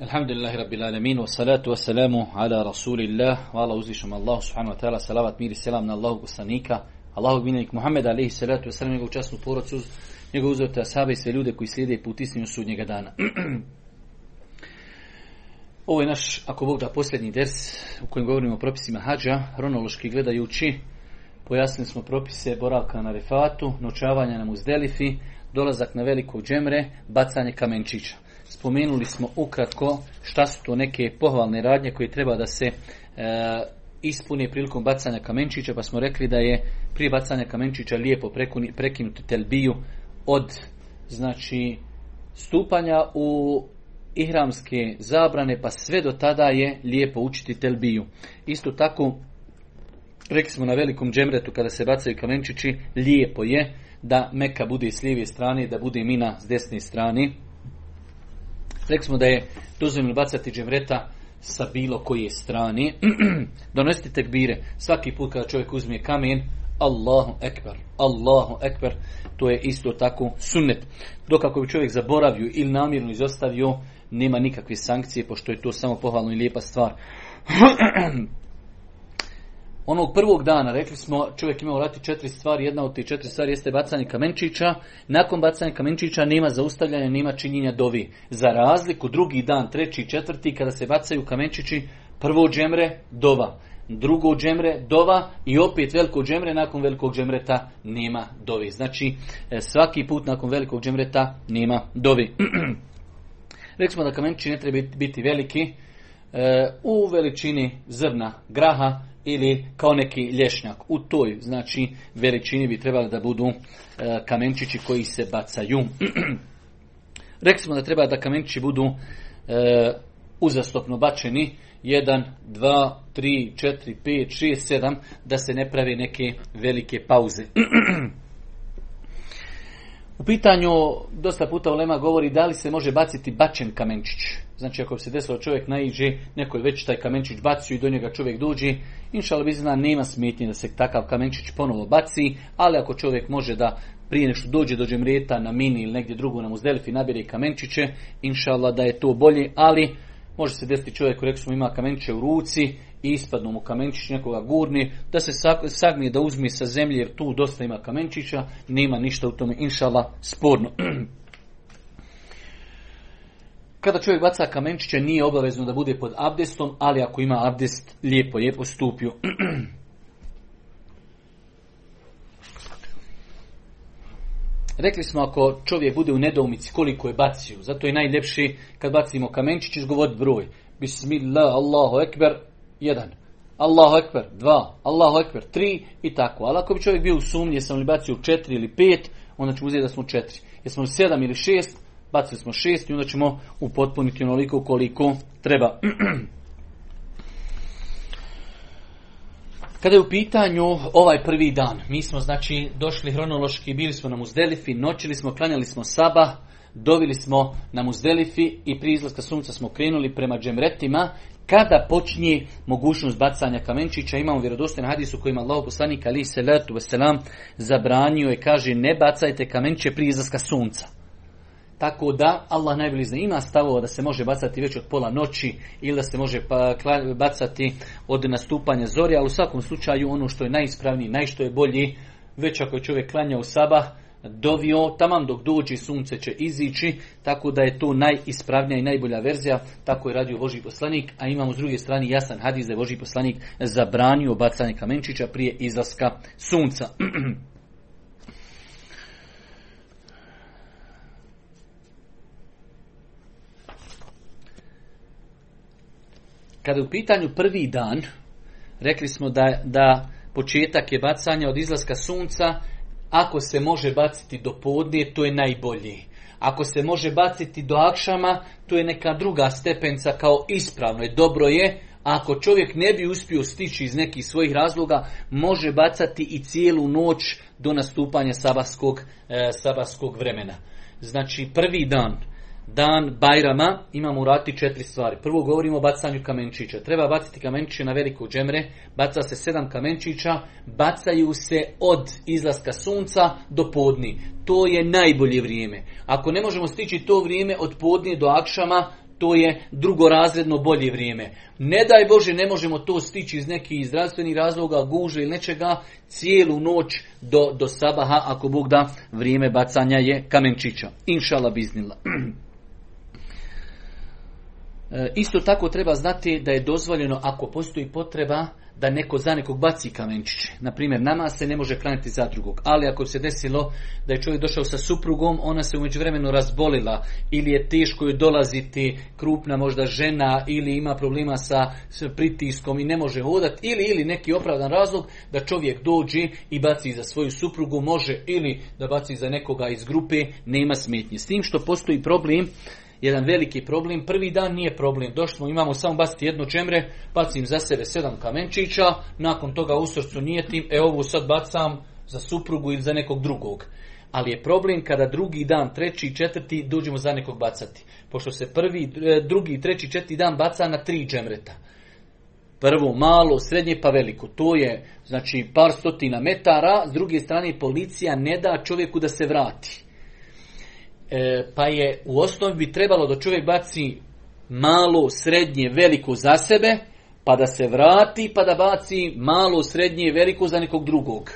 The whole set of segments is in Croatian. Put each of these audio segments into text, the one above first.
Alhamdulillahi rabbil alaminu, wassalatu wassalamu ala rasulillah, hvala uzvišom Allahu subhanahu wa ta'ala, salavat mir i selam na Allahu poslanika, Allahog minenik Muhammeda, alaihi salatu wassalam, njegovu časnu porodicu, njegovu uzorte ashabe i sve ljude koji slijede put istinu sudnjega dana. Ovo je naš, ako Bog da, posljednji ders u kojem govorimo o propisima hađa. Hronološki gledajući, pojasnili smo propise boravka na Arefatu, noćavanja na Muzdelifi, dolazak na veliko džemre, bacanje kamenčića. Spomenuli smo ukratko šta su to neke pohvalne radnje koje treba da se ispune prilikom bacanja kamenčića, pa smo rekli da je prije bacanja kamenčića lijepo prekinuti telbiju od, znači, stupanja u ihramske zabrane, pa sve do tada je lijepo učiti telbiju. Isto tako, rekli smo na velikom džemretu kada se bacaju kamenčići, lijepo je da Mekka bude s lijeve strane, da bude Mina s desne strane. Rekli smo da je dozvoljeno bacati džemreta sa bilo koje strane. Donositi tekbire. Svaki put kada čovjek uzme kamen, Allahu ekber, Allahu ekber, to je isto tako sunnet. Dok ako bi čovjek zaboravio ili namjerno izostavio, nema nikakve sankcije, pošto je to samo pohvalno i lijepa stvar. Onog prvog dana, rekli smo, čovjek ima urati 4 stvari, jedna od tih 4 stvari jeste bacanje kamenčića. Nakon bacanja kamenčića nema zaustavljanja, nema činjenja dovi. Za razliku, drugi dan, treći, četvrti, kada se bacaju kamenčići, prvo džemre, dova. Drugo džemre, dova, i opet veliko džemre, nakon velikog džemreta nema dove. Znači, svaki put nakon velikog džemreta nema dove. Rekli smo da kamenčići ne treba biti veliki, u veličini zrna graha ili kao neki lješnjak. U toj, znači, veličini bi trebali da budu kamenčići koji se bacaju. Rekli smo da treba da kamenčići budu uzastopno bačeni, 1, 2, 3, 4, 5, 6, 7, da se ne prave neke velike pauze. U pitanju, dosta puta ulema govori da li se može baciti bačen kamenčić. Znači, ako bi se desilo čovjek naiđe, neko je već taj kamenčić bacio i do njega čovjek dođe, inšallah izna, nema smetnje da se takav kamenčić ponovo baci, ali ako čovjek može da prije nešto dođe do džemreta na Mini ili negdje drugo na Muzdelifi nabire kamenčiće, inšallah da je to bolje, ali može se desiti čovjek, rekli smo, ima kamenčiće u ruci i ispadnu mu kamenčić, nekoga gurni, da se sagne, da uzme sa zemlje, jer tu dosta ima kamenčića, nema ništa u tome, inšallah, sporno. Kada čovjek baca kamenčiće, nije obavezno da bude pod abdestom, ali ako ima abdest, lijepo je postupio. Rekli smo, ako čovjek bude u nedoumici koliko je bacio, zato je najljepši kad bacimo kamenčić izgovoriti broj. Bismillah, Allahu ekber, 1. Allahu ekber, 2. Allahu ekber, 3 i tako. Ali ako bi čovjek bio u sumnji, jesam li bacio 4 ili 5, onda ćemo uzeti da smo 4. Jesmo li 7 ili 6, bacili smo 6 i onda ćemo upotpuniti onoliko koliko treba. Kada je u pitanju ovaj prvi dan, mi smo, znači, došli hronološki, bili smo na Muzdelifi, noćili smo, klanjali smo sabah, dovili smo na Muzdelifi i prije izlaska sunca smo krenuli prema džemretima. Kada počinje mogućnost bacanja kamenčića, imamo vjerodostojan hadis u kojima Allahu poslanik alejhi selatu vesselam zabranio i kaže: ne bacajte kamenčiće prije izlaska sunca. Tako da, Allah najbolje zna, ima stavova da se može bacati već od pola noći ili da se može bacati od nastupanja zori, ali u svakom slučaju ono što je najispravniji, najšto je bolji, već ako je čovjek klanjao sabah, dovio, tamam dok dođe sunce će izići, tako da je to najispravnija i najbolja verzija, tako je radio Božji poslanik, a imamo s druge strane jasan hadis da je Božji poslanik zabranio bacanje kamenčića prije izlaska sunca. Kada je u pitanju prvi dan, rekli smo da početak je bacanje od izlaska sunca. Ako se može baciti do podne, to je najbolji. Ako se može baciti do akšama, to je neka druga stepenca, kao ispravno je, dobro je. Ako čovjek ne bi uspio stići iz nekih svojih razloga, može bacati i cijelu noć do nastupanja sabahskog vremena. Znači, prvi dan Bajrama, imamo urati 4 stvari. Prvo govorimo o bacanju kamenčića. Treba baciti kamenčiće na veliko džemre, baca se 7 kamenčića, bacaju se od izlaska sunca do podni. To je najbolje vrijeme. Ako ne možemo stići to vrijeme od podni do akšama, to je drugorazredno bolje vrijeme. Ne daj Bože, ne možemo to stići iz nekih zdravstvenih razloga, guže ili nečega, cijelu noć do sabaha, ako Bog da, vrijeme bacanja je kamenčića. Inšala biznila. Isto tako treba znati da je dozvoljeno, ako postoji potreba, da neko za nekog baci kamenčiće. Naprimjer, nama se ne može hraniti za drugog. Ali ako se desilo da je čovjek došao sa suprugom, ona se u međuvremenu razbolila ili je teško joj dolaziti, krupna možda žena ili ima problema sa pritiskom i ne može hodati, ili neki opravdan razlog da čovjek dođe i baci za svoju suprugu, može, ili da baci za nekoga iz grupe, nema smetnje. S tim što postoji problem, jedan veliki problem. Prvi dan nije problem. Došli smo, imamo samo baciti jedno džemre, bacim za sebe 7 kamenčića, nakon toga u srcu nijetim, ovo sad bacam za suprugu ili za nekog drugog. Ali je problem kada drugi dan, treći, četvrti, dođemo za nekog bacati. Pošto se prvi, drugi, treći, četvrti dan baca na 3 džemreta. Prvo malo, srednje pa veliko. To je, znači, par stotina metara. S druge strane, policija ne da čovjeku da se vrati. Pa je u osnovi bi trebalo da čovjek baci malo, srednje, veliko za sebe, pa da se vrati, pa da baci malo, srednje, veliko za nekog drugog.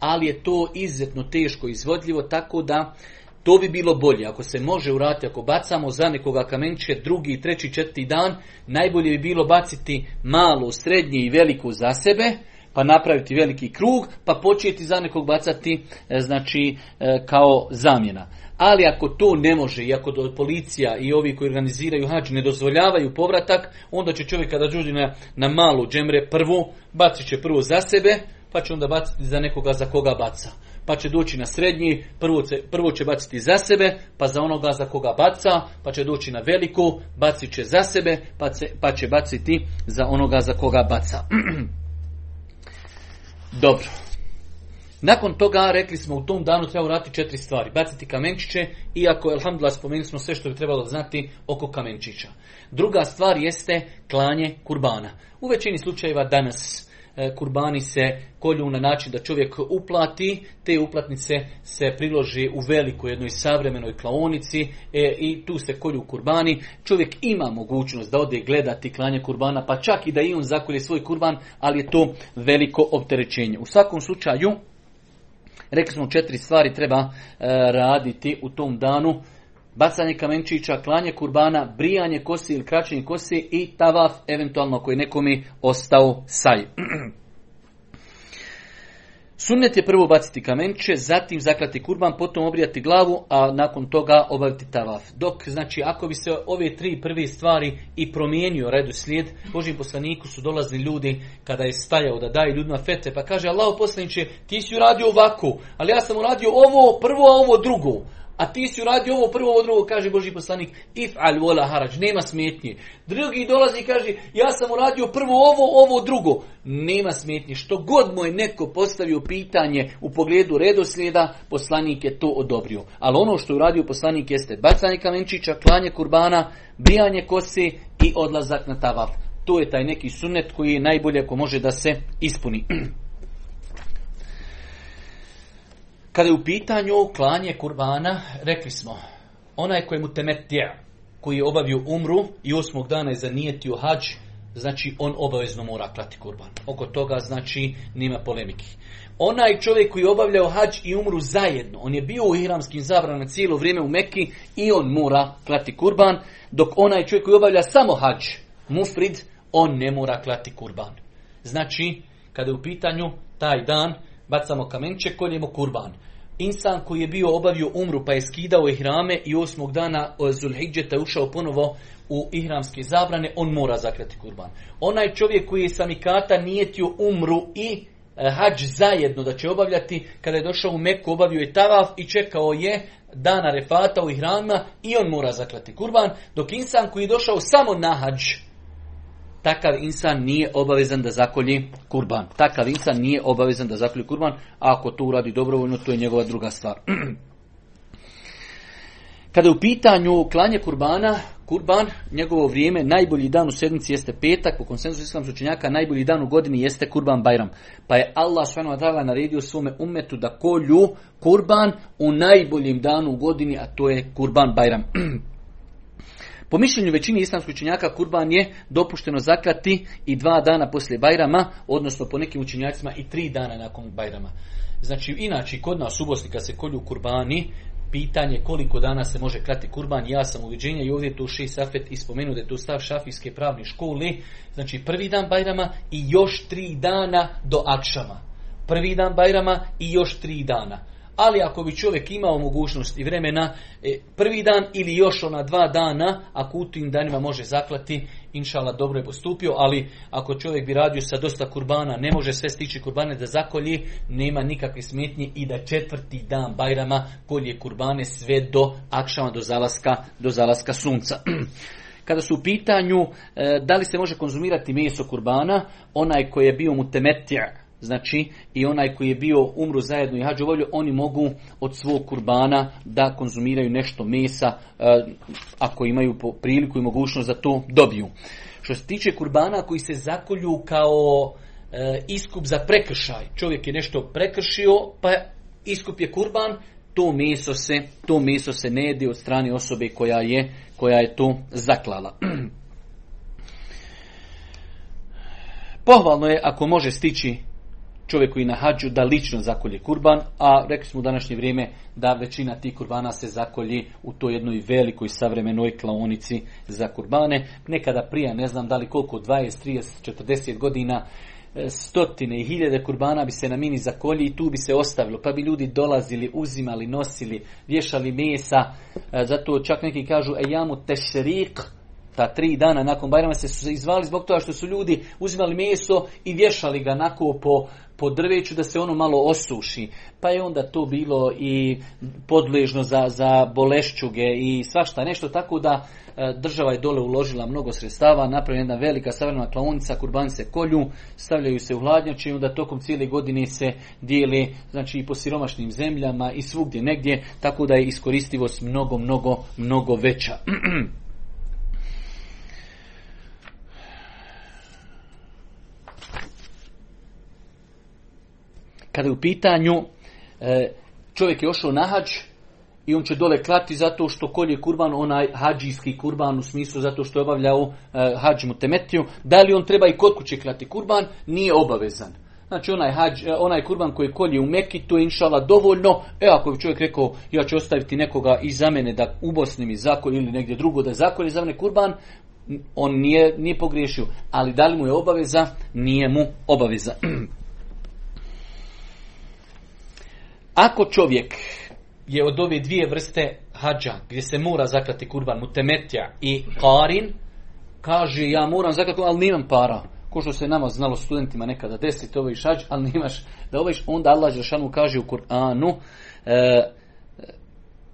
Ali je to izuzetno teško izvodljivo, tako da to bi bilo bolje. Ako se može urati, ako bacamo za nekoga kamenčiće drugi, treći, četvrti dan, najbolje bi bilo baciti malo, srednje i veliko za sebe, pa napraviti veliki krug, pa početi za nekog bacati, znači, kao zamjena. Ali ako to ne može, i ako policija i ovi koji organiziraju hadž ne dozvoljavaju povratak, onda će čovjek kada dođe na malo džemre prvo, bacit će prvo za sebe, pa će onda baciti za nekoga za koga baca. Pa će doći na srednji, prvo će baciti za sebe, pa za onoga za koga baca, pa će doći na veliko, bacit će za sebe, pa će baciti za onoga za koga baca. Dobro. Nakon toga rekli smo u tom danu treba uraditi 4 stvari. Baciti kamenčiće, iako, alhamdulillah, spomenuli smo sve što bi trebalo znati oko kamenčića. Druga stvar jeste klanje kurbana. U većini slučajeva danas kurbani se kolju na način da čovjek uplati, te uplatnice se priloži u velikoj jednoj savremenoj klaonici i tu se kolju kurbani. Čovjek ima mogućnost da ode gledati klanje kurbana, pa čak i da i on zakolje svoj kurban, ali je to veliko opterećenje. U svakom slučaju, rekli smo 4 stvari treba raditi u tom danu. Bacanje kamenčića, klanje kurbana, brijanje kosi ili kraćenje kosi i tavaf, eventualno koji nekom je ostao saj. Sunnet je prvo baciti kamenče, zatim zaklati kurban, potom obrijati glavu, a nakon toga obaviti tavaf. Dok, znači, ako bi se ove 3 prve stvari i promijenio redoslijed, Božjem poslaniku su dolazili ljudi kada je stajao da daje ljudima fetve, pa kaže: Allahu poslaniče, ti si uradio ovako, ali ja sam uradio ovo prvo, a ovo drugo. A ti si uradio ovo prvo, ovo drugo, kaže Božji poslanik, if'al wala haraj, nema smetnje. Drugi dolazi i kaže: ja sam uradio prvo ovo, ovo drugo. Nema smetnje. Što god mu je neko postavio pitanje u pogledu redoslijeda, poslanik je to odobrio. Ali ono što je uradio poslanik jeste bacanje kamenčića, klanje kurbana, brijanje kose i odlazak na tavaf. To je taj neki sunnet koji je najbolje ako može da se ispuni. Kada je u pitanju klanje kurbana, rekli smo, onaj koji je mutemetija, koji je obavio umru i 8. dana je zanijetio hađ, znači on obavezno mora klati kurban. Oko toga, znači, nema polemike. Onaj čovjek koji je obavljao hađ i umru zajedno, on je bio u ihramskim zabranama cijelo vrijeme u Mekki i on mora klati kurban, dok onaj čovjek koji obavlja samo hađ, mufrid, on ne mora klati kurban. Znači, kada je u pitanju taj dan, bacamo kamenče, koljemo kurban. Insan koji je bio obavio umru pa je skidao ihrame i 8. dana Zulhidžeta ušao ponovo u ihramske zabrane, on mora zaklati kurban. Onaj čovjek koji je sa mikata nijetio umru i hađ zajedno da će obavljati, kada je došao u Meku, obavio je tavaf i čekao je dan Arefata u ihramima i on mora zaklati kurban, dok insan koji je došao samo na hađ, takav insan nije obavezan da zakolji kurban. Takav insan nije obavezan da zakolji kurban, a ako to uradi dobrovoljno, to je njegova druga stvar. Kada je u pitanju klanje kurbana, kurban, njegovo vrijeme, najbolji dan u sedmici jeste petak, po konsenzusu islamskih učenjaka, najbolji dan u godini jeste Kurban Bajram. Pa je Allah subhanahu wa ta'ala naredio svome ummetu da kolju kurban u najboljim danu u godini, a to je Kurban Bajram. Po mišljenju većini islamskih učenjaka kurban je dopušteno zaklati i 2 dana poslije Bajrama, odnosno po nekim učenjacima i 3 dana nakon Bajrama. Znači, inače, kod nas u Bosni kad se kolju kurbani, pitanje koliko dana se može klati kurban, ja sam uviđenja i ovdje je to Šejh Safet ispomenuo da je to stav šafijske pravne škole, znači 1. dan Bajrama i još 3 dana do Akšama. 1. dan Bajrama i još 3 dana. Ali ako bi čovjek imao mogućnost i vremena, 1. dan ili još ona 2 dana, ako u tim danima može zaklati, inšallah dobro je postupio, ali ako čovjek bi radio sa dosta kurbana, ne može sve stići kurbane da zakolji, nema nikakve smetnje i da 4. dan Bajrama kolje kurbane sve do Akšama, do zalaska sunca. Kada su u pitanju da li se može konzumirati meso kurbana, onaj koji je bio mutemetija, znači i onaj koji je bio umru zajedno i hađ obavljao, oni mogu od svog kurbana da konzumiraju nešto mesa ako imaju priliku i mogućnost da to dobiju. Što se tiče kurbana koji se zakolju kao iskup za prekršaj, čovjek je nešto prekršio pa iskup je kurban, to meso se ne jede od strane osobe koja je to zaklala. Pohvalno je ako može stići čovjek koji na hađu da lično zakolje kurban, a rekli smo u današnje vrijeme da većina tih kurbana se zakolji u toj jednoj velikoj savremenoj klaonici za kurbane. Nekada prije, ne znam da li koliko, 20, 30, 40 godina, stotine i hiljade kurbana bi se na mini zakolji i tu bi se ostavilo, pa bi ljudi dolazili, uzimali, nosili, vješali mesa, zato čak neki kažu Ayyam al-Tashrik, ta 3 dana nakon Bajrama se izvali zbog toga što su ljudi uzimali meso i vješali ga nako po drveću da se ono malo osuši. Pa je onda to bilo i podležno za bolešćuge i svašta nešto, tako da država je dole uložila mnogo sredstava, napravljena jedna velika savremena klaonica, kurban se kolju, stavljaju se u hladnjače i onda tokom cijele godine se dijeli, znači i po siromašnim zemljama i svugdje negdje, tako da je iskoristivost mnogo veća. Kada je u pitanju, čovjek je ošao na hađ i on će dole klati zato što kolje kurban, onaj hađijski kurban u smislu zato što je obavljao hađ mutemetiju, da li on treba i kod kuće klati kurban, nije obavezan. Znači onaj kurban koji kolje u Mekki, to je inšallah dovoljno. Ako bi čovjek rekao ja ću ostaviti nekoga iza mene da ubosnim i zakolje ili negdje drugo da zakolje za mene kurban, on nije pogriješio. Ali da li mu je obaveza? Nije mu obaveza. Ako čovjek je od ove 2 vrste hađa gdje se mora zaklati kurban, mutemetija i karin, kaže ja moram zaklati, ali nemam para. Ko što se nama znalo studentima nekada desiti, ovo je hađ, ali nemaš da ovo je, onda Allah Đelšanu kaže u Kur'anu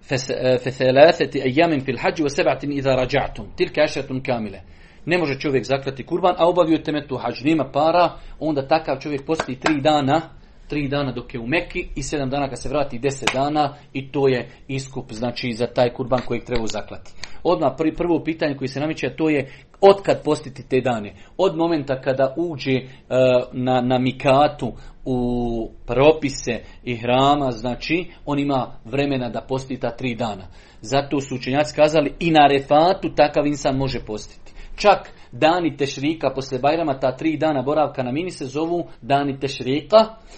فَثَلَاثَةِ أَيَّامٍ فِي الْحَجِّ وَسَبْعَةٍ إِذَا رَجَعْتُمْ تِلْكَ عَشْرَةٌ كَامِلَةٌ. Ne može čovjek zaklati kurban, a obavio temetu hađ, nema para, onda takav čovjek posti 3 dana dok je u Mekki i 7 dana kad se vrati, 10 dana, i to je iskup znači za taj kurban kojeg treba zaklati. Odmah prvo pitanje koje se namiče, to je otkad postiti te dane. Od momenta kada uđe na mikatu u propise ihrama, znači on ima vremena da posti ta 3 dana. Zato su učenjaci kazali i na Arefatu takav insan može postiti. Čak dani tešrika poslije Bajrama, ta 3 dana boravka na mini se zovu dani tešrika,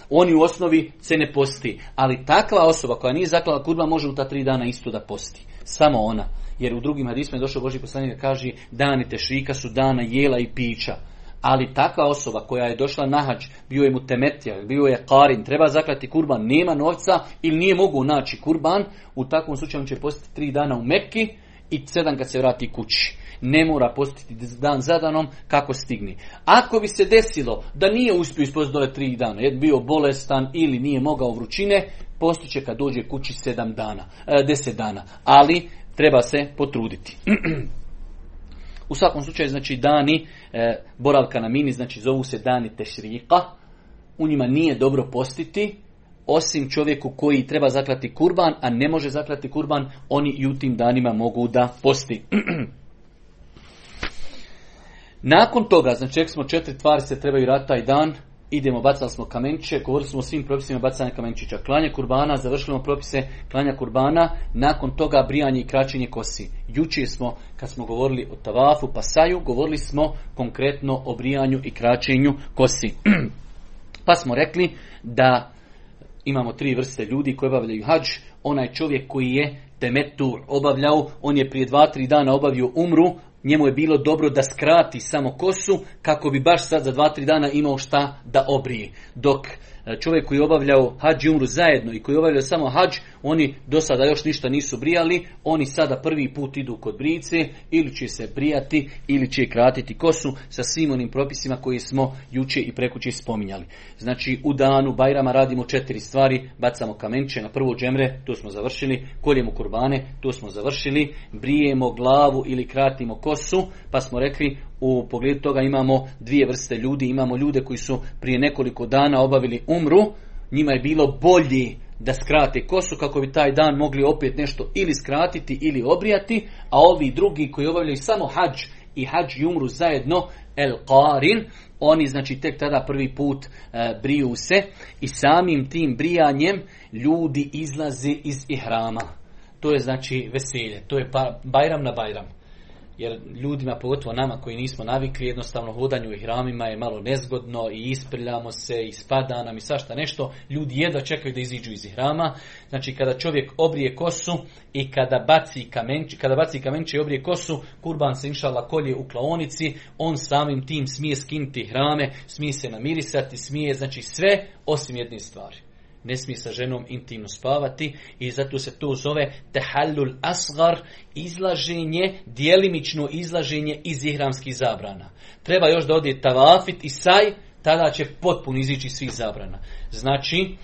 oni u osnovi se ne posti, ali takva osoba koja nije zaklala kurban može u ta 3 dana isto da posti, samo ona, jer u drugim hadisima je došao Božji poslanik da kaže dani tešrika su dana jela i pića, ali takva osoba koja je došla na hađ, bio je mutemetija, bio je karin, treba zaklati kurban, nema novca ili nije mogu naći kurban, u takvom slučaju će postiti 3 dana u Mekki i 7 kad se vrati kući. Ne mora postiti dan za danom kako stigni. Ako bi se desilo da nije uspio ispostiti dole 3 dana, jer bio bolestan ili nije mogao vrućine, postiće kad dođe kući 7 dana, 10 dana. Ali treba se potruditi. U svakom slučaju, znači dani boravka na mini, znači zovu se dani tešrika. U njima nije dobro postiti, osim čovjeku koji treba zaklati kurban, a ne može zaklati kurban, oni i u tim danima mogu da posti. Nakon toga, znači rekli smo 4 stvari se trebaju raditi taj dan, idemo, bacali smo kamenčiće, govorili smo o svim propisima bacanja kamenčića, klanje kurbana, završili smo propise klanja kurbana, nakon toga brijanje i kraćenje kosi. Jučer smo, kad smo govorili o tavafu pa saju, govorili smo konkretno o brijanju i kraćenju kosi. Pa smo rekli da imamo tri vrste ljudi koji obavljaju hadž. Onaj čovjek koji je temetur obavljao, on je prije 2-3 dana obavio umru, njemu je bilo dobro da skrati samo kosu kako bi baš sad za 2-3 dana imao šta da obrije. Dok čovjek koji je obavljao hadž i umru zajedno i koji je obavljao samo hadž, oni do sada još ništa nisu brijali, oni sada prvi put idu kod brijice, ili će se brijati ili će kratiti kosu sa svim onim propisima koje smo juče i prekuče spominjali. Znači u danu Bajrama radimo 4 stvari, bacamo kamenče na prvo džemre, to smo završili, koljemo kurbane, to smo završili, brijemo glavu ili kratimo kosu, pa smo rekli u pogledu toga imamo dvije vrste ljudi, imamo ljude koji su prije nekoliko dana obavili umru, njima je bilo bolje da skrate kosu kako bi taj dan mogli opet nešto ili skratiti ili obrijati, a ovi drugi koji obavljaju samo hadž i hadž i umru zajedno, el qarin, oni znači tek tada prvi put briju se i samim tim brijanjem ljudi izlaze iz ihrama. To je znači veselje, to je Bajram na Bajram. Jer ljudima, pogotovo nama koji nismo navikli, jednostavno hodanju u ihramima je malo nezgodno i isprljamo se i spada nam i svašta nešto. Ljudi jedva čekaju da iziđu iz ihrama. Znači kada čovjek obrije kosu i kada baci kamenče i obrije kosu, kurban se inšallah kolje u klaonici, on samim tim smije skinuti ihrame, smije se namirisati, smije znači sve osim jedne stvari. Ne smije sa ženom intimno spavati i zato se to zove tehallul asgar, izlaženje, dijelimično izlaženje iz ihramskih zabrana. Treba još da ode tavafit i saj, tada će potpuno izići svih zabrana. Znači,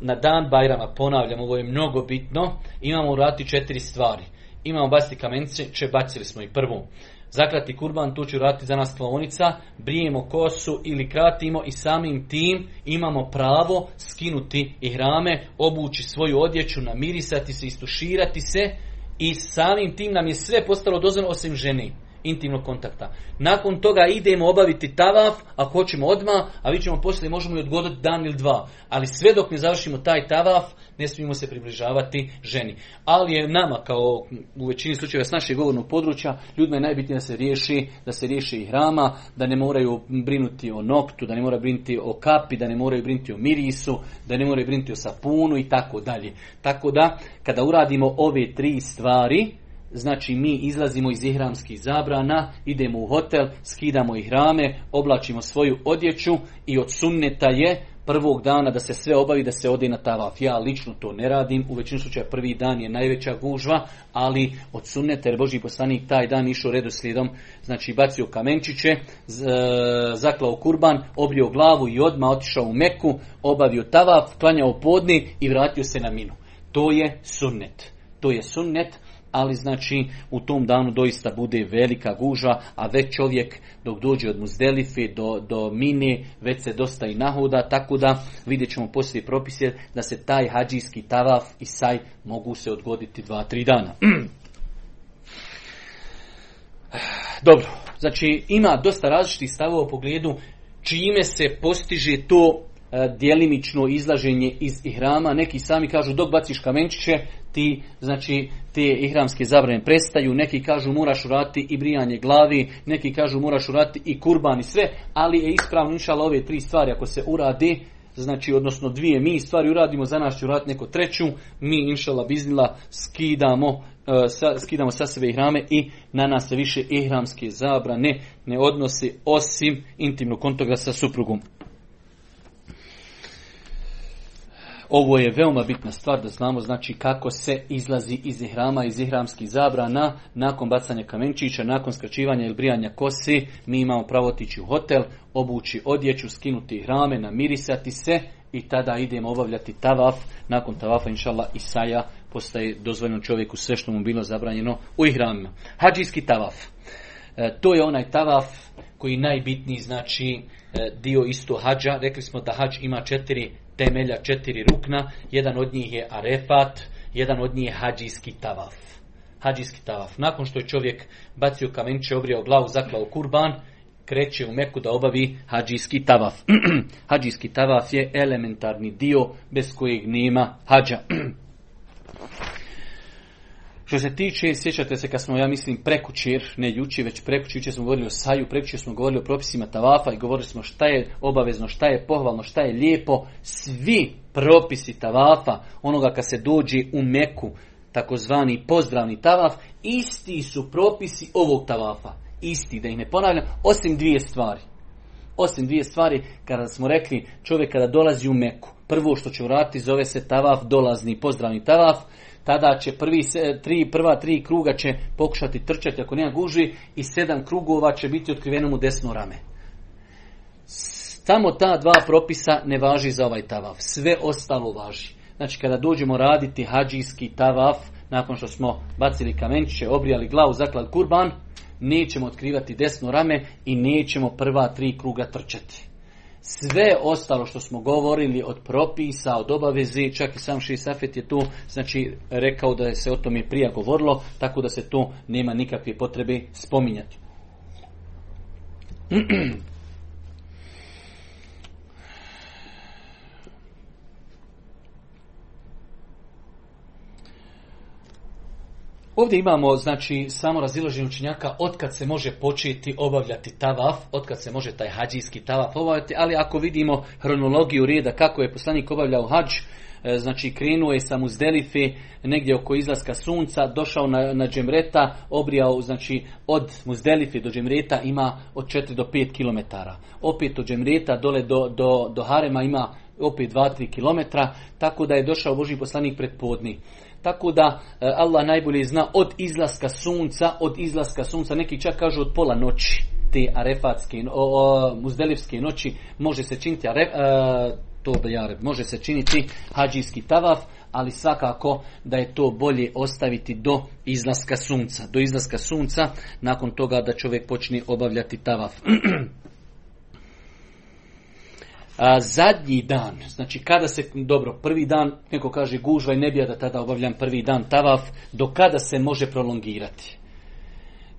na dan Bajrama, ponavljam, ovo je mnogo bitno, imamo uraditi 4 stvari. Imamo baciti kamenice, bacili smo i prvu. Zaklati kurban, to će uraditi za nas klaonica, brijemo kosu ili kratimo i samim tim imamo pravo skinuti ihrame, obući svoju odjeću, namirisati se, istuširati se i samim tim nam je sve postalo dozvoljeno osim ženi, intimnog kontakta. Nakon toga idemo obaviti tavaf, ako hoćemo odmah, a vi ćemo poslije, možemo i odgoditi dan ili 2. Ali sve dok ne završimo taj tavaf, ne smijemo se približavati ženi. Ali je nama, kao u većini slučajeva s našeg govornog područja, ljudima je najbitnije da se riješi ihrama, da ne moraju brinuti o noktu, da ne moraju brinuti o kapi, da ne moraju brinuti o mirisu, da ne moraju brinuti o sapunu i tako dalje. Tako da, kada uradimo ove 3 stvari, znači mi izlazimo iz ihramskih zabrana, idemo u hotel, skidamo ihrame, oblačimo svoju odjeću i od sunneta je prvog dana da se sve obavi, da se ode na tavaf. Ja lično to ne radim, u većini slučaja prvi dan je najveća gužva, ali od sunneta, jer Božji poslanik taj dan išao redoslijedom, znači bacio kamenčiće, zaklao kurban, obrio glavu i odmah otišao u Meku, obavio tavaf, klanjao podne i vratio se na Minu. To je sunnet. Ali znači u tom danu doista bude velika gužva, a već čovjek dok dođe od Muzdelife do Mine već se dosta i nahoda, tako da vidjet ćemo poslije propise da se taj hadžijski tavaf i saj mogu se odgoditi 2-3 dana. Dobro, znači ima dosta različitih stavova u pogledu čime se postiže to djelimično izlaženje iz ihrama. Neki sami kažu dok baciš kamenčiće ti, znači te ihramske zabrane prestaju, neki kažu moraš urati i brijanje glavi, neki kažu moraš urati i kurban i sve, ali je ispravno inšallah ove 3 stvari ako se uradi, znači odnosno 2 mi stvari uradimo, za nas će urati neko 3, mi inšallah biznila skidamo sa sebe ihrame i na nas se više ihramske zabrane ne odnose osim intimnog kontakta sa suprugom. Ovo je veoma bitna stvar da znamo, znači kako se izlazi iz ihrama, iz ihramskih zabrana, nakon bacanja kamenčića, nakon skraćivanja ili brijanja kose, mi imamo pravo otići u hotel, obući odjeću, skinuti ihrame, namirisati se i tada idemo obavljati tavaf. Nakon tavafa inšallah i saja postaje dozvoljeno čovjeku sve što mu bilo zabranjeno u ihramima. Hadžijski tavaf. To je onaj tavaf koji najbitniji, znači dio isto hadža. Rekli smo da hadž ima 4 temelja, 4 rukna, jedan od njih je Arefat, jedan od njih je hadžijski tavaf. Nakon što je čovjek bacio kamenče, obrijao glavu, zaklao kurban, kreće u Meku da obavi hadžijski tavaf. Hadžijski tavaf je elementarni dio bez kojeg nema hadža. Što se tiče, sjećate se kad smo, ja mislim, prekućer, ne jučer, već prekućer, jučer smo govorili o saju, prekućer smo govorili o propisima tavafa i govorili smo šta je obavezno, šta je pohvalno, šta je lijepo. Svi propisi tavafa, onoga kad se dođe u Meku, takozvani pozdravni tavaf, isti su propisi ovog tavafa. Isti, da ih ne ponavljam, osim dvije stvari. Osim dvije stvari, kada smo rekli, čovjek kada dolazi u Meku, prvo što će uraditi zove se tavaf dolazni, pozdravni tavaf. Tada će prva tri kruga će pokušati trčati ako nema gužvi i 7 krugova će biti otkriveno mu desno rame. Samo ta dva propisa ne važi za ovaj tavaf. Sve ostalo važi. Znači kada dođemo raditi hadžijski tavaf, nakon što smo bacili kamenčiće, obrijali glavu, zaklali kurban, nećemo otkrivati desno rame i nećemo prva 3 kruga trčati. Sve ostalo što smo govorili od propisa, od obaveze, čak i sam Šejh Safet je tu, znači, rekao da se o tome prije govorilo, tako da se tu nema nikakve potrebe spominjati. Ovdje imamo, znači, samo razilaženje učenjaka otkad se može početi obavljati tavaf, otkad se može taj hadžijski tavaf obavljati, ali ako vidimo hronologiju reda kako je poslanik obavljao hadž, znači krenuo je sa Muzdelife negdje oko izlaska sunca, došao na džemreta, obrijao, znači od Muzdelife do džemreta ima od 4 do 5 km. Opet od džemreta dole do harema ima opet 2-3 km, tako da je došao Božji poslanik pretpodni. Tako da Allah najbolje zna od izlaska sunca, neki čak kažu od pola noći, te arefatske, muzdelifske noći, može se činiti može se činiti hadžijski tavaf, ali svakako da je to bolje ostaviti do izlaska sunca. Do izlaska sunca, nakon toga da čovjek počne obavljati tavaf. Zadnji dan, znači kada se, dobro, prvi dan, neko kaže gužva i nebija da tada obavljam prvi dan tavaf, do kada se može prolongirati?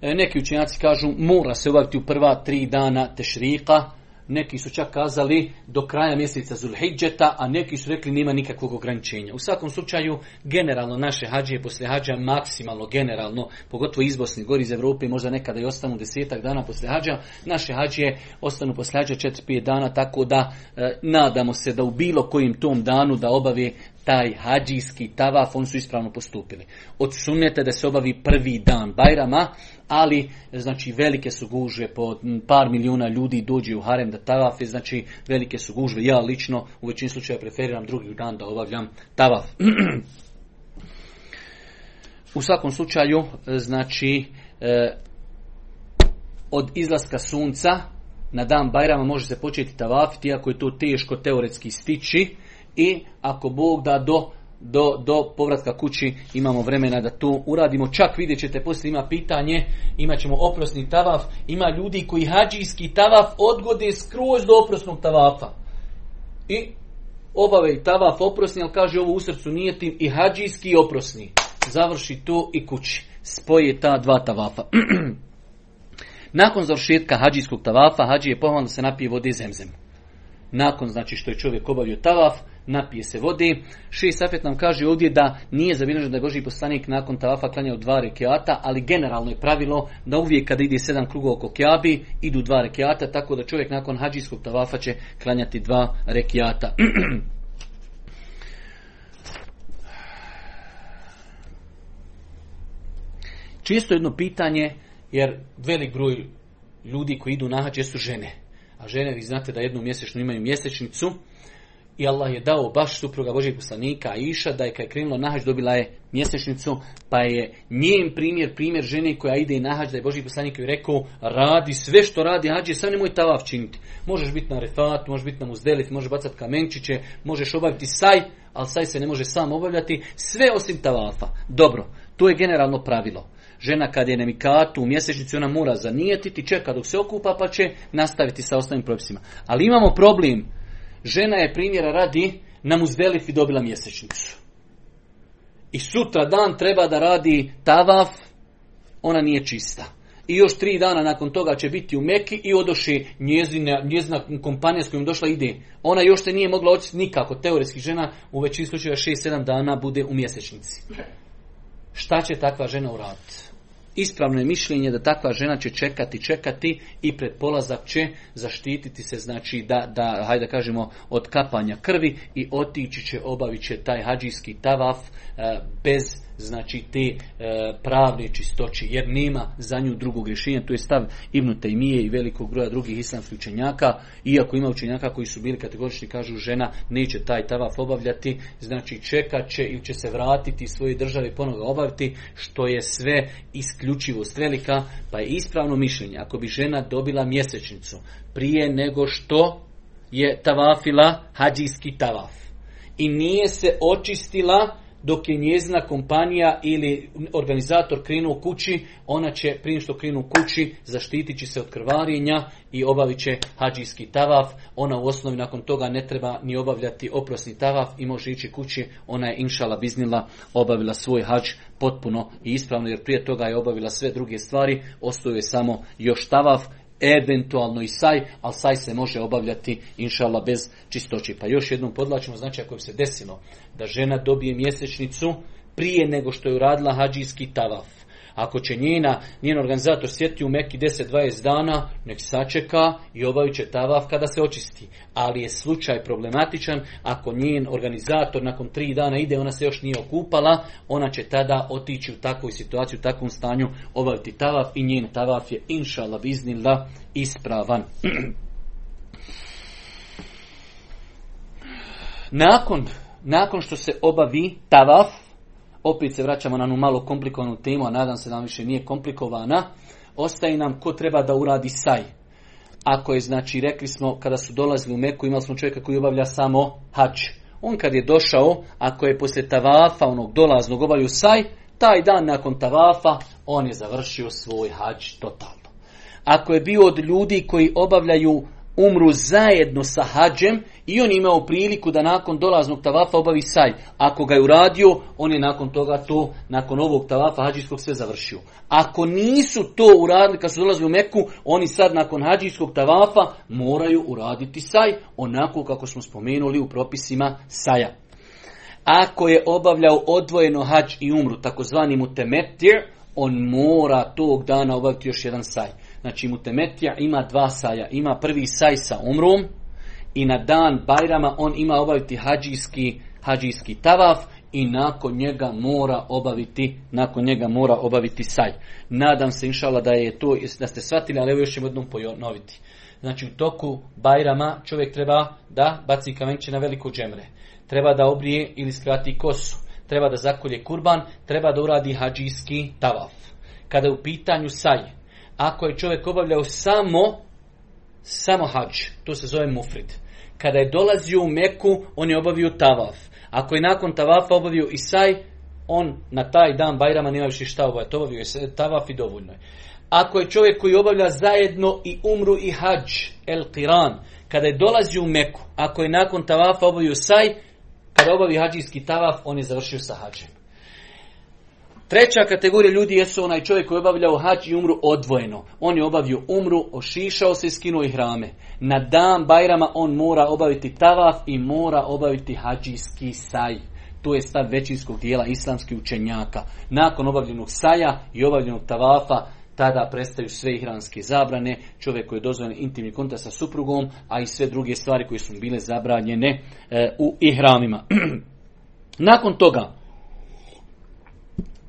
Neki učenjaci kažu mora se obaviti u prva 3 dana tešrika, neki su čak kazali do kraja mjeseca Zulhidžeta, a neki su rekli nema nikakvog ograničenja. U svakom slučaju, generalno naše hađije poslije hađa maksimalno, generalno, pogotovo iz Bosne, gori iz Evrope, možda nekada i ostanu 10-ak dana poslije hađa, naše hađije ostanu poslije hađa 4-5 dana, tako da nadamo se da u bilo kojim tom danu da obave taj hađijski tavaf, oni su ispravno postupili. Od sunneta da se obavi prvi dan Bajrama, ali znači velike su gužve, po par milijuna ljudi dođe u harem da tavafe, znači velike su gužve. Ja lično u većini slučaja preferiram drugi dan da obavljam tavaf. U svakom slučaju, znači od izlaska sunca na dan Bajrama može se početi tavafiti, iako je to teško teoretski stići, i ako Bog da do povratka kući imamo vremena da to uradimo. Čak vidjet ćete, poslije ima pitanje, imat ćemo oprosni tavaf, ima ljudi koji hadžijski tavaf odgode skroz do oprosnog tavafa. I obave tavaf oprosni, ali kaže ovo u srcu nije tim i hadžijski i oprosni. Završi to i kući. Spoje ta dva tavafa. Nakon završetka hadžijskog tavafa, hadži je pohvalno da se napije vode zemzem. Nakon, znači, što je čovjek obavio tavaf, napije se vode. Šejh Safet nam kaže ovdje da nije zabilježeno da je Božji poslanik nakon tavafa klanjao 2 rekiata, ali generalno je pravilo da uvijek kada ide 7 krugova oko Kjabi, idu 2 rekiata, tako da čovjek nakon hadžijskog tavafa će klanjati 2 rekiata. Čisto jedno pitanje, jer velik broj ljudi koji idu na hadž su žene. A žene, vi znate da jednom mjesečno imaju mjesečnicu i Allah je dao baš supruga Božjeg poslanika Aisha da je kad je krenula na hađ dobila je mjesečnicu, pa je njen primjer žene koja ide i na hađ da je Božji poslanik joj rekao radi sve što radi hađe, sam nemoj tavaf činiti. Možeš biti na Arefatu, možeš biti na Muzdelifi, možeš bacati kamenčiće, možeš obaviti saj, ali saj se ne može sam obavljati, sve osim tavafa. Dobro, to je generalno pravilo. Žena kad je na mikatu u mjesečnici, ona mora zanijetiti, čeka dok se okupa, pa će nastaviti sa ostalim propisima. Ali imamo problem. Žena je primjera radi na Muzdelifi dobila mjesečnicu. I sutra dan treba da radi tavaf, ona nije čista. i još 3 dana nakon toga će biti u Mekki i odoše njezina kompanija s kojom došla ide. Ona još se nije mogla odsjeti nikako, teoretski žena u većini slučajeva 6-7 dana bude u mjesečnici. Šta će takva žena uraditi? Ispravno je mišljenje da takva žena će čekati i pred polazak će zaštititi se, znači da hajde kažemo, od kapanja krvi i otići će, obavit će taj hadžijski tavaf bez znači te pravne čistoće, jer nema za nju drugog rješenja. To je stav Ibn Taymije i velikog broja drugih islamskih učenjaka, iako ima učenjaka koji su bili kategorični, kažu žena neće taj tavaf obavljati, znači čekat će ili će se vratiti iz svoje države ponoga obaviti, što je sve isključivost velika, pa je ispravno mišljenje, ako bi žena dobila mjesečnicu prije nego što je tavafila hadžijski tavaf i nije se očistila dok je njezina kompanija ili organizator krenuo kući, ona će prije što krenu kući zaštititi se od krvarenja i obavit će hadžijski tavaf. Ona u osnovi nakon toga ne treba ni obavljati oprosni tavaf i može ići kući. Ona je inšallah biznila obavila svoj hadž potpuno i ispravno, jer prije toga je obavila sve druge stvari, ostao je samo još tavaf, eventualno i saj, ali saj se može obavljati inšallah bez čistoći. Pa još jednom podlačimo, znači ako bi se desilo da žena dobije mjesečnicu prije nego što je uradila hadžijski tavaf, ako će njen organizator sjetiti u Mekki 10-20 dana, nek sačeka i obavit će tavaf kada se očisti. Ali je slučaj problematičan ako njen organizator nakon 3 dana ide, ona se još nije okupala, ona će tada otići u takvoj situaciji, u takvom stanju obaviti tavaf i njen tavaf je inšallah biznillah ispravan. Nakon što se obavi tavaf, opet se vraćamo na onu malo komplikovanu temu, a nadam se da više nije komplikovana. Ostaje nam ko treba da uradi saj. Ako je, znači, rekli smo, kada su dolazili u Meku, imali smo čovjeka koji obavlja samo hadž. On kad je došao, ako je poslije tavafa, onog dolaznog, obavio saj, taj dan nakon tavafa, on je završio svoj hadž totalno. Ako je bio od ljudi koji obavljaju umru zajedno sa hađem i on je imao priliku da nakon dolaznog tavafa obavi saj. Ako ga je uradio, on je nakon toga to, nakon ovog tavafa hađijskog sve završio. Ako nisu to uradili kad su dolazili u Meku, oni sad nakon hađijskog tavafa moraju uraditi saj, onako kako smo spomenuli u propisima saja. Ako je obavljao odvojeno hađ i umru, takozvani mutemetir, on mora tog dana obaviti još jedan saj. Znači mutemetija ima 2 saja, ima prvi saj sa umrom i na dan Bajrama on ima obaviti hađijski tavaf i nakon njega mora obaviti saj. Nadam se inšallah da je to, da ste shvatili, ali evo još ćemo jednom ponoviti. Znači u toku Bajrama čovjek treba da baci kamenče na veliko džemre, treba da obrije ili skrati kosu, treba da zakolje kurban, treba da uradi hađijski tavaf. Kada je u pitanju saj, ako je čovjek obavljao samo hađ, to se zove mufrid. Kada je dolazio u Meku, on je obavio tavaf. Ako je nakon tavafa obavio i saj, on na taj dan Bajrama nema više šta obavljati. Obavio je tavaf i dovoljno je. Ako je čovjek koji obavlja zajedno i umru i hađ, el qiran, kada je dolazio u Meku, ako je nakon tavafa obavio saj, kada obavi hađijski tavaf, on je završio sa hađem. 3. kategorija ljudi jesu onaj čovjek koji je obavljao hađ i umru odvojeno. On je obavio umru, ošišao se i skinuo ihrame. Na dan Bajrama on mora obaviti tavaf i mora obaviti hađijski saj. To je stav većinskog dijela islamskih učenjaka. Nakon obavljenog saja i obavljenog tavafa, tada prestaju sve ihramske zabrane, čovjeku je dozvoljen intimni kontakt sa suprugom, a i sve druge stvari koje su bile zabranjene u ihramima. Nakon toga,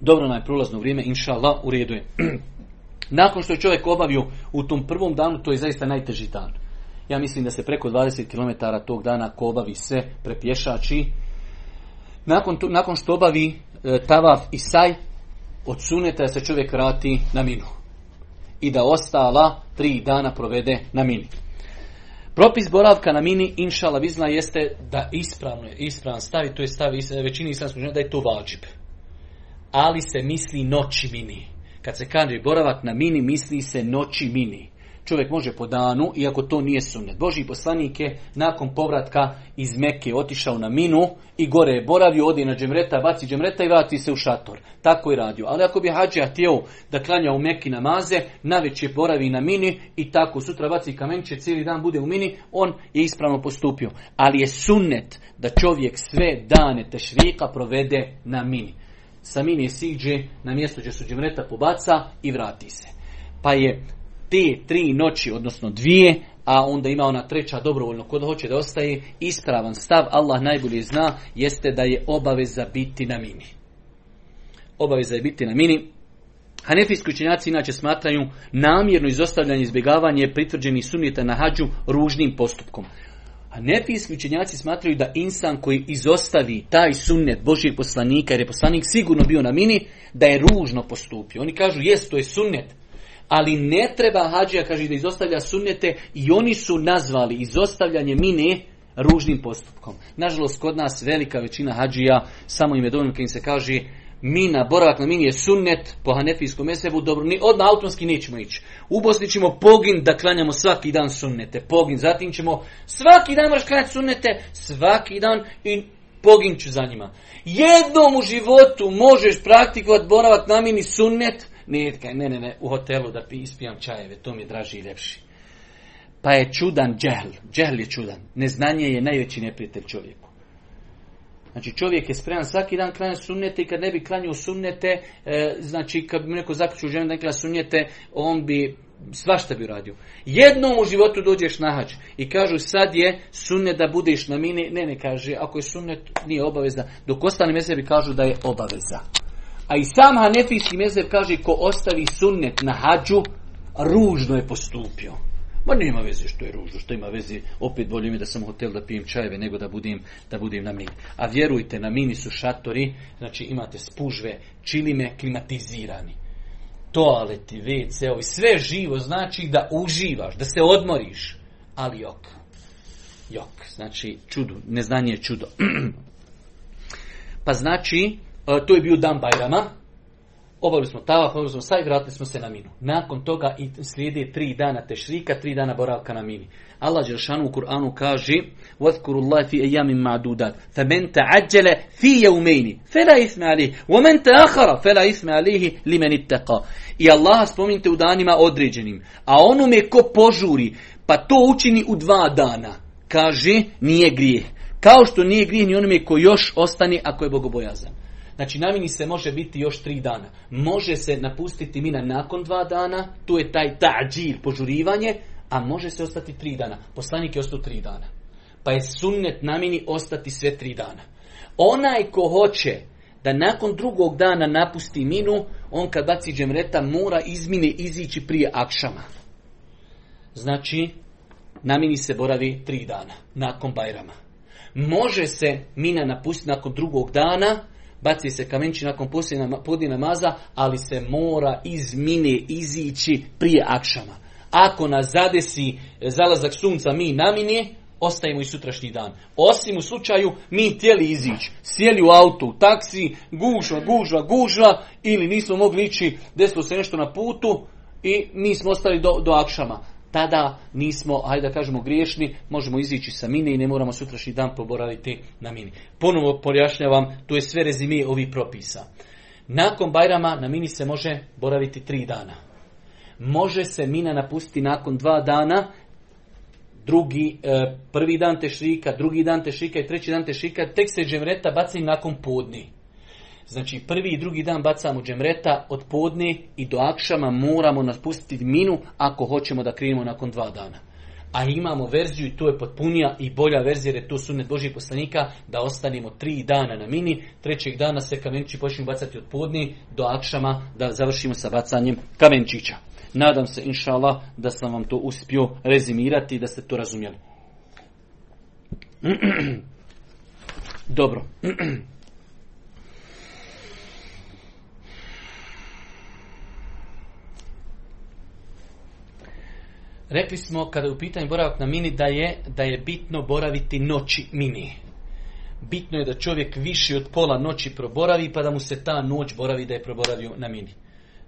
dobro, najprolazno vrijeme, inša Allah, u redu je. Nakon što je čovjek obavio u tom prvom danu, to je zaista najteži dan. Ja mislim da se preko 20 km tog dana ko obavi sve prepješači. Nakon što obavi tavaf i saj, od suneta se čovjek vrati na minu. I da ostala 3 dana provede na mini. Propis boravka na mini, inša Allah, vizna jeste da ispravan stavi, to je stavi većini islamskog žena, da je to vađib. Ali se misli noći mini. Kad se kaže boravak na mini, misli se noći mini. čovjek može po danu, iako to nije sunnet. Božji poslanik je nakon povratka iz Mekke otišao na Minu i gore je boravio, ode na džemreta, baci džemreta i vrati se u šator. Tako je radio. Ali ako bi hadžija htio da klanja u Mekki namaze, navečer boravi na Mini i tako sutra baci kamenče, cijeli dan bude u Mini, on je ispravno postupio. Ali je sunnet da čovjek sve dane tešrika provede na Mini. Sa Mini je siđe na mjesto gdje su džemreta, pobaca i vrati se. Pa je te 3 noći, odnosno 2, a onda ima ona 3. dobrovoljno, kod hoće da ostaje, ispravan stav, Allah najbolje zna, jeste da je obaveza biti na Mini. Obaveza je biti na Mini. Hanefijski učenjaci inače smatraju namjerno izostavljanje, izbjegavanje pritvrđenih sunnita na hadžu ružnim postupkom. Hanefijski učenjaci smatraju da insan koji izostavi taj sunnet Božijeg poslanika, jer je poslanik sigurno bio na Mini, da je ružno postupio. Oni kažu, jest, to je sunnet. Ali ne treba hadžija, kaže, da izostavlja sunnete, i oni su nazvali izostavljanje Mine ružnim postupkom. Nažalost, kod nas velika većina hadžija, samo im je dovoljno kad im se kaže Mina, boravak na Mini je sunnet po hanefijskom mesebu, dobro, odmah autonomski nećemo ići. U Bosni ćemo pogin da klanjamo svaki dan sunnete, pogin, zatim ćemo svaki dan moraš klanjati sunnete, svaki dan i pogin ću za njima. Jednom u životu možeš praktikovati boravak na Mini sunnet, ne, u hotelu da ispijam čajeve, to mi je draži i ljepši. Pa je čudan džehl je čudan. Neznanje je najveći neprijatelj čovjeku. Znači čovjek je spreman svaki dan klanjati sunnete i kad ne bi klanjao sunnete, znači kad bi neko zaključio ženu da ne klanja sunnete, on bi svašta bi uradio. Jednom u životu dođeš na hađ i kažu sad je sunnet da budeš na Mini, ne kaže, ako je sunnet nije obaveza, dok ostali mesebi kažu da je obaveza. A i sam hanefijski mezheb kaže ko ostavi sunnet na hađu, ružno je postupio. Ma nema veze što je ružno, što ima veze, opet bolje mi da sam u hotel da pijem čajeve nego da budem na Mini. A vjerujte, na Mini su šatori, znači imate spužve, čilime, klimatizirani. Toaleti, WC-ovi, sve živo, znači da uživaš, da se odmoriš. Ali jok, znači čudo, neznanje je čudo. Pa znači, to je bio dan Bajrama, obavili smo tavaf, obavili smo saj, vratili smo se na Minu. Nakon toga i slijede 3 dana tešrika, 3 dana boravka na Mini. Allah dželešanu u Kur'anu kaže: "Wadhkuru Allaha fi ayyamin ma'dudat, faman ta'ajjala fi yawmayn, fala ithma alayhi, wa man ta'akhkhara fala ithma alayhi liman ittaqa." I Allaha spominjte u danima određenim, a onome ko požuri, pa to učini u 2 dana, kaže, nije grijeh. Kao što nije grijeh ni onome ko još ostane ako je bogobojazan. Znači, na Mini se može biti još 3 dana. Može se napustiti Mina nakon 2 dana, tu je taj ta'đir, požurivanje, a može se ostati 3 dana. Poslanik je ostao 3 dana. Pa je sunnet na Mini ostati sve 3 dana. Onaj ko hoće da nakon 2. dana napusti Minu, on kad baci džemreta mora iz Mine izići prije akšama. Znači, na Mini se boravi 3 dana, nakon Bajrama. Može se Mina napustiti nakon 2. dana, baci se kamenči nakon podne namaza, ali se mora iz Mine izići prije akšama. Ako nas zadesi zalazak sunca, mi na Mini, ostajemo i sutrašnji dan. Osim u slučaju mi htjeli izići, sjeli u auto, u taksi, gužva, ili nismo mogli ići, desilo se nešto na putu i nismo ostali do akšama. Tada nismo, hajde da kažemo, griješni, možemo izići sa Mine i ne moramo sutrašnji dan poboraviti na Mini. Ponovo pojašnjavam, to je sve rezime ovih propisa. Nakon Bajrama na Mini se može boraviti 3 dana. Može se Mina napustiti nakon 2 dana, prvi dan tešrika, drugi dan tešrika i treći dan tešrika, tek se džemreta baci nakon podni. Znači, prvi i drugi dan bacamo džemreta od podne i do akšama moramo napustiti Minu ako hoćemo da krenemo nakon 2 dana. A imamo verziju, i to je potpunija i bolja verzija, jer je to sunnet Božijeg poslanika, da ostanemo 3 dana na Mini, 3. dana se kamenčići počinju bacati od podne do akšama, da završimo sa bacanjem kamenčića. Nadam se, inša Allah, da sam vam to uspio rezimirati i da ste to razumjeli. Dobro. Rekli smo, kada je u pitanju boravak na Mini, da je bitno boraviti noći Mini. Bitno je da čovjek više od pola noći proboravi, pa da mu se ta noć boravi da je proboravio na Mini.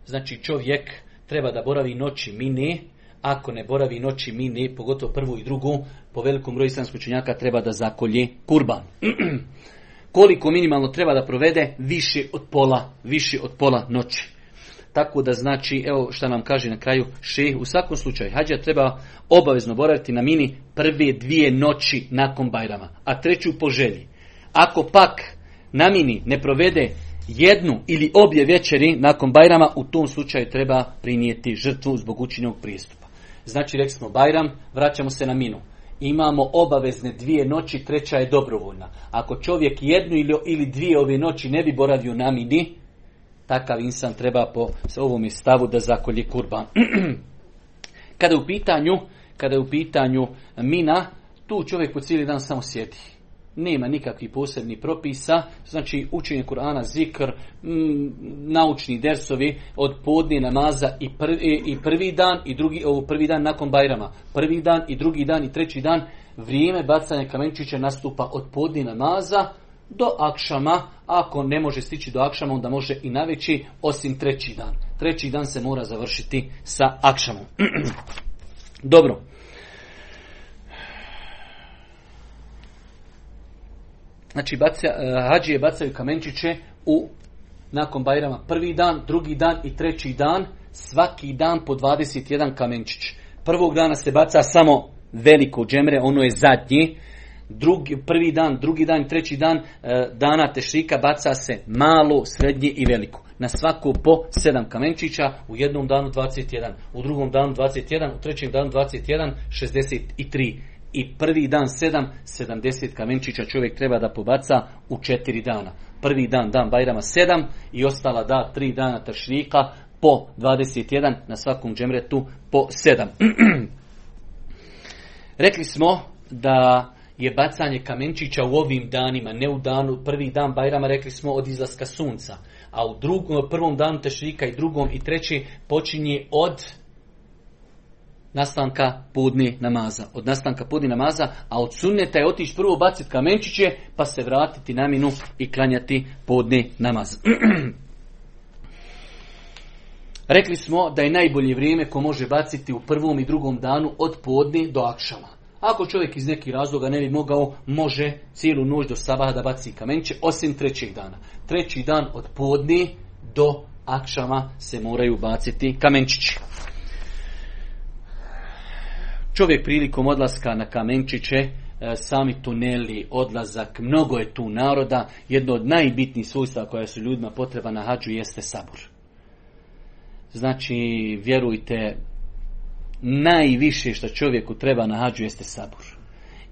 Znači, čovjek treba da boravi noći Mini, ako ne boravi noći mine, pogotovo prvu i drugu, po velikom broju islamskih učenjaka treba da zakolje kurban. Koliko minimalno treba da provede? Više od pola noći. Tako da znači, evo šta nam kaže na kraju šejh, u svakom slučaju hađa treba obavezno boraviti na mini prve dvije noći nakon Bajrama, a treću po želji. Ako pak na mini ne provede jednu ili obje večeri nakon Bajrama, u tom slučaju treba prinijeti žrtvu zbog učinjenog prijestupa. Znači, rekli smo Bajram, vraćamo se na minu. Imamo obavezne dvije noći, treća je dobrovoljna. Ako čovjek jednu ili dvije ove noći ne bi boravio na mini, takav insan treba po ovom stavu da zakolje kurban. Kada je u pitanju mina, tu čovjek po cijeli dan samo sjedi. Nema nikakvih posebnih propisa, znači učenje Kur'ana, zikr, naučni dersovi od podne namaza i prvi dan nakon Bajrama, prvi dan i drugi dan i treći dan, vrijeme bacanja kamenčića nastupa od podne namaza do akšama, ako ne može stići do akšama, onda može i naveći, osim treći dan. Treći dan se mora završiti sa akšamom. Dobro. Znači, hađije bacaju kamenčiće nakon Bajrama prvi dan, drugi dan i treći dan, svaki dan po 21 kamenčić. Prvog dana se baca samo veliko džemre, ono je zadnje. Prvi dan, drugi dan i treći dan dana tešrika baca se malo, srednje i veliko. Na svako po 7 kamenčića, u jednom danu 21, u drugom danu 21, u trećem danu 21, 63. I prvi dan 70 kamenčića čovjek treba da pobaca u 4 dana. Prvi dan Bajrama 7 i ostala 3 dana Tešrika po 21, na svakom džemretu po 7. Rekli smo da je bacanje kamenčića u ovim danima, ne u danu, prvi dan Bajrama rekli smo od izlaska sunca, a u prvom danu Tešrika i drugom i treći počinje od nastanka podne namaza. A od sunneta je otići prvo baciti kamenčiće, pa se vratiti na minu i klanjati podne namaz. Rekli smo da je najbolje vrijeme ko može baciti u prvom i drugom danu od podne do akšama. Ako čovjek iz nekih razloga ne bi mogao, može cijelu noć do sabaha da baci kamenčiće, osim trećeg dana. Treći dan od podne do akšama se moraju baciti kamenčići. Čovjek prilikom odlaska na kamenčiće, sami tuneli, odlazak, mnogo je tu naroda. Jedno od najbitnijih svojstava koja su ljudima potreba na hađu jeste sabur. Znači, vjerujte, najviše što čovjeku treba na hađu jeste sabur.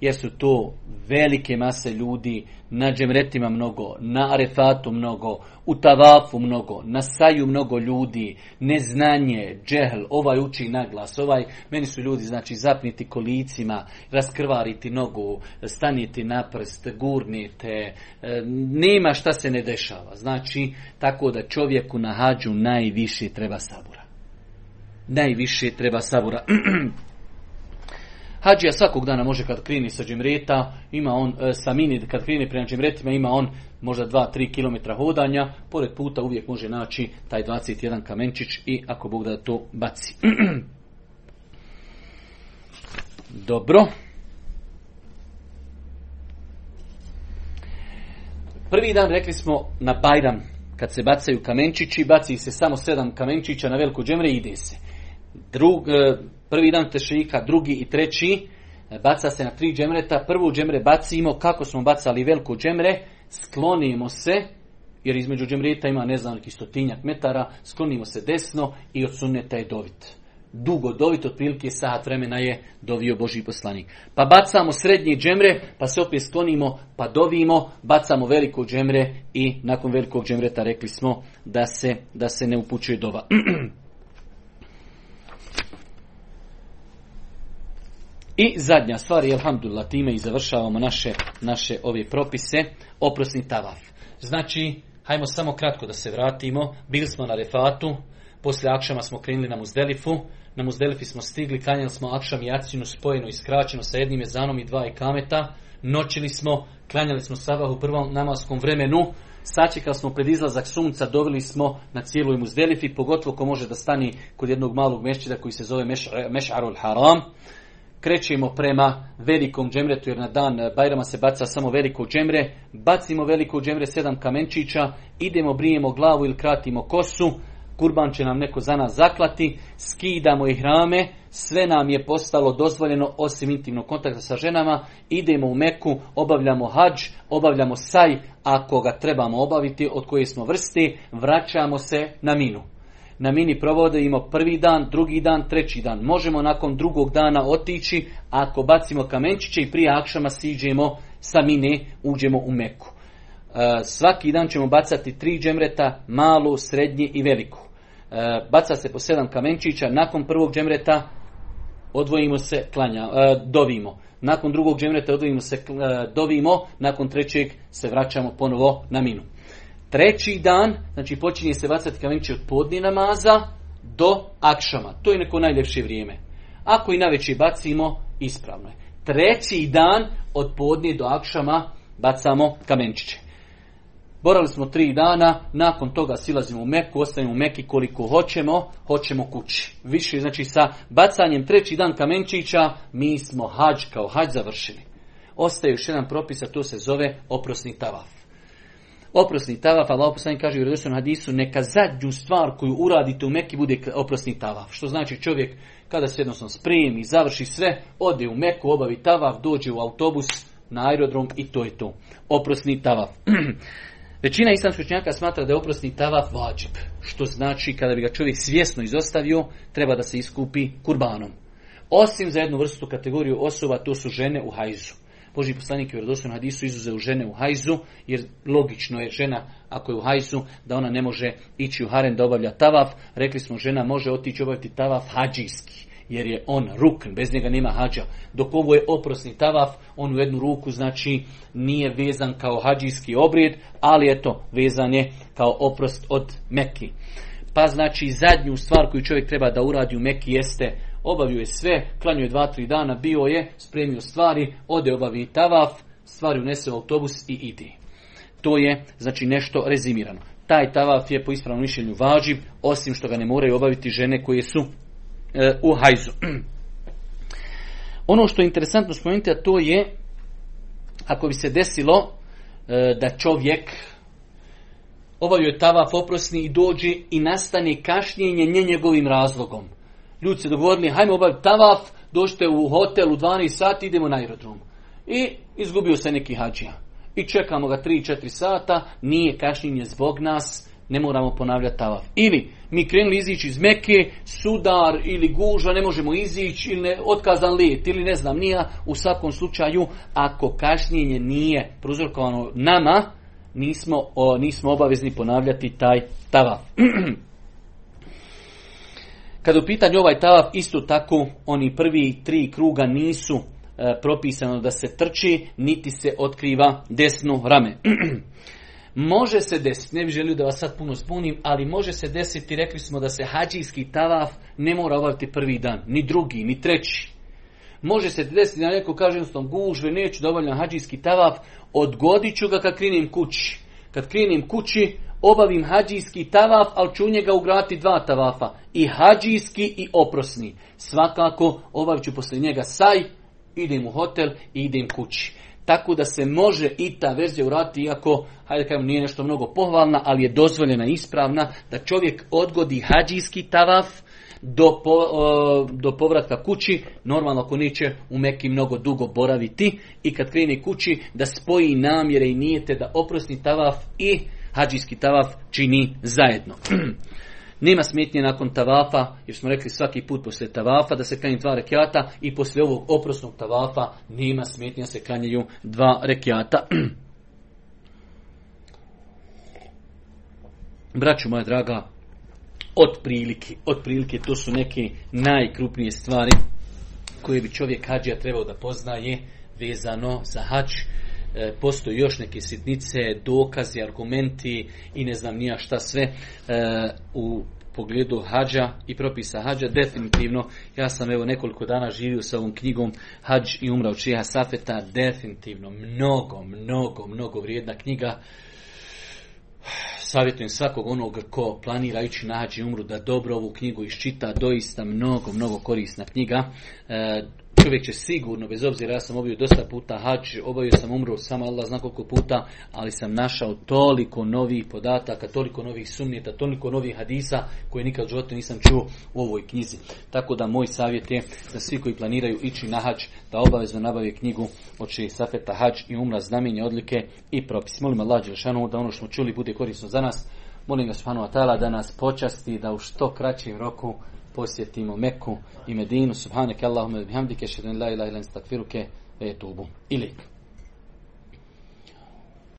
Jer su to velike mase ljudi, na džemretima mnogo, na Arefatu mnogo, u Tavafu mnogo, na Saju mnogo ljudi, neznanje, džehl, ovaj uči naglas, meni su ljudi znači zapniti kolicima, raskrvariti nogu, staniti na prst, gurnite, nema šta se ne dešava. Znači, tako da čovjeku na hađu najviše treba sabura. Hadžija svakog dana može kad kreni sa džemreta, ima on sa mini kad kreni prema džemretima, ima on možda 2-3 km hodanja, pored puta uvijek može naći taj 21 kamenčić i ako Bog da to baci. Dobro. Prvi dan rekli smo na Bajram kad se bacaju kamenčići, baci se samo 7 kamenčića na veliko džemre i ide se. Prvi dan tešrika, drugi i treći, baca se na 3 džemreta. Prvu džemre bacimo kako smo bacali veliko džemre, sklonimo se, jer između džemreta ima ne znam neki 100-tinjak metara, sklonimo se desno i od sunneta je dovit. Dugo dovit, otprilike sahat vremena je dovio Božji poslanik. Pa bacamo srednje džemre, pa se opet sklonimo, pa dovimo, bacamo veliko džemre i nakon velikog džemreta rekli smo da se ne upućuje dova. I zadnja stvar je, alhamdulillah, time i završavamo naše ove propise, oprosni tavaf. Znači, hajmo samo kratko da se vratimo. Bili smo na Refatu, poslije akšama smo krenuli na Muzdelifu. Na Muzdelifi smo stigli, klanjali smo akšam i jacinu spojeno i skraćeno sa jednim jezanom i 2 ikameta. Noćili smo, klanjali smo sabah u prvom namaskom vremenu. Sačekali smo pred izlazak sunca, doveli smo na cijelu Muzdelifi, pogotovo ko može da stani kod jednog malog mešćida koji se zove Masharil Haram. Krećemo prema velikom džemretu, jer na dan Bajrama se baca samo veliko džemre. Bacimo veliko džemre, 7 kamenčića, idemo, brijemo glavu ili kratimo kosu, kurban će nam neko za nas zaklati, skidamo ihrame, sve nam je postalo dozvoljeno osim intimnog kontakta sa ženama, idemo u Meku, obavljamo hadž, obavljamo saj, ako ga trebamo obaviti, od koje smo vrsti, vraćamo se na Minu. Na Mini provodimo prvi dan, drugi dan, treći dan. Možemo nakon drugog dana otići, ako bacimo kamenčiće i prije akšama siđemo sa Mine, uđemo u Meku. Svaki dan ćemo bacati 3 džemreta, malu, srednje i veliku. Baca se po 7 kamenčića, nakon prvog džemreta odvojimo se, dovimo. Nakon drugog džemreta odvojimo se, dovimo, nakon trećeg se vraćamo ponovo na Minu. Treći dan, znači počinje se bacati kamenčić od podne namaza do akšama. To je neko najljepše vrijeme. Ako i naveče bacimo, ispravno je. Treći dan od podne do akšama bacamo kamenčiće. Borali smo 3 dana, nakon toga silazimo u Meku, ostavimo u Meki koliko hoćemo, hoćemo kući. Više, znači sa bacanjem treći dan kamenčića, mi smo hadž kao hadž završili. Ostaje još jedan propis, a to se zove oprosni tavaf. Oprosni tavaf, Allah poslanik kaže u vjerodostojnom hadisu, neka zadnju stvar koju uradite u Meki bude oprosni tavaf. Što znači čovjek kada se jednostavno spremi, završi sve, ode u Meku, obavi tavaf, dođe u autobus, na aerodrom i to je to. Oprosni tavaf. Većina islamskih učenjaka smatra da je oprosni tavaf vađib. Što znači kada bi ga čovjek svjesno izostavio, treba da se iskupi kurbanom. Osim za jednu vrstu kategoriju osoba, to su žene u hajzu. Božji poslanik je u vjerodostojnom hadisu izuzeo žene u hajzu, jer logično je žena ako je u hajzu da ona ne može ići u harem da obavlja tavaf. Rekli smo žena može otići obaviti tavaf hadžijski, jer je on rukn, bez njega nema hadža. Dok ovo je oprosni tavaf, on u jednu ruku znači nije vezan kao hadžijski obred, ali eto vezan je kao oprost od Meki. Pa znači zadnju stvar koju čovjek treba da uradi u Meki jeste obavio je sve, klanio je 2-3 dana, bio je, spremio stvari, ode obavi tavaf, stvari unese u autobus i ide. To je, znači, nešto rezimirano. Taj tavaf je po ispravnom mišljenju vađiv, osim što ga ne moraju obaviti žene koje su u hajzu. Ono što je interesantno spomenuti, a to je, ako bi se desilo da čovjek obavio je tavaf oprosni i dođe i nastane kašnjenje njegovim razlogom. Ljudi se dogovorili, hajmo obaviti tavaf, došte u hotel u 12 sati, idemo na aerodrom. I izgubio se neki hadžija. I čekamo ga 3-4 sata, nije kašnjenje zbog nas, ne moramo ponavljati tavaf. Ili mi krenuli izići iz Mekke, sudar ili gužva, ne možemo izići, ili otkazan let, ili ne znam nija. U svakom slučaju, ako kašnjenje nije prouzrokovano nama, nismo obavezni ponavljati taj tavaf. Kada u pitanju ovaj tavaf, isto tako oni prvi 3 kruga nisu propisano da se trči, niti se otkriva desno rame. Može se desiti, ne bih želio da vas sad puno zbunim, ali može se desiti, rekli smo da se hadžijski tavaf ne mora obaviti prvi dan, ni drugi, ni treći. Može se desiti da neko kaže jednostavno gužve, neću da obavljam hadžijski tavaf, odgodit ću ga kad krenem kući. Kad krenem kući, obavim hadžijski tavaf, ali ću u njega ugrati 2 tavafa. I hadžijski i oprosni. Svakako obavit ću poslije njega saj, idem u hotel i idem kući. Tako da se može i ta verzija urati, iako, hajde kažem, nije nešto mnogo pohvalna, ali je dozvoljena i ispravna, da čovjek odgodi hadžijski tavaf do povratka kući. Normalno ako neće u Meki mnogo dugo boraviti. I kad krene kući, da spoji namjere i nijete da oprosni tavaf i hadžijski tavaf čini zajedno. Nema smetnje nakon tavafa, jer smo rekli svaki put poslije tavafa da se klanje 2 rekiata i poslije ovog oprosnog tavafa nema smetnje da se klanjaju 2 rekiata. Braću moja draga, otprilike to su neke najkrupnije stvari koje bi čovjek hadžija trebao da poznaje vezano za hadž. Postoji još neke sitnice, dokazi, argumenti i ne znam nija šta sve u pogledu hadža i propisa hadža. Definitivno, ja sam evo nekoliko dana živio sa ovom knjigom Hadž i umra od šeha Hasafeta. Definitivno, mnogo vrijedna knjiga. Savjetujem svakog onog ko planira ići na hadž i umru da dobro ovu knjigu iščita, doista mnogo korisna knjiga. Čovjek će sigurno, bez obzira, ja sam obavio dosta puta hadž, obavio sam umru, samo Allah zna koliko puta, ali sam našao toliko novih podataka, toliko novih sunnjeta, toliko novih hadisa koje nikad u životu nisam čuo u ovoj knjizi. Tako da moj savjet je da svi koji planiraju ići na hadž, da obavezno nabave knjigu od Šejha Safeta Hadž i umra, znamenje, odlike i propis. Molim Allah dželešanu da ono što smo čuli bude korisno za nas. Molim ga subhanahu wa ta'ala da nas počasti da u što kraćem roku posjetimo Meku i Medinu. Subhaneke Allahumma bihamdike, ashhadu an la ilaha illa anta, astaghfiruke wa atubu ilaik.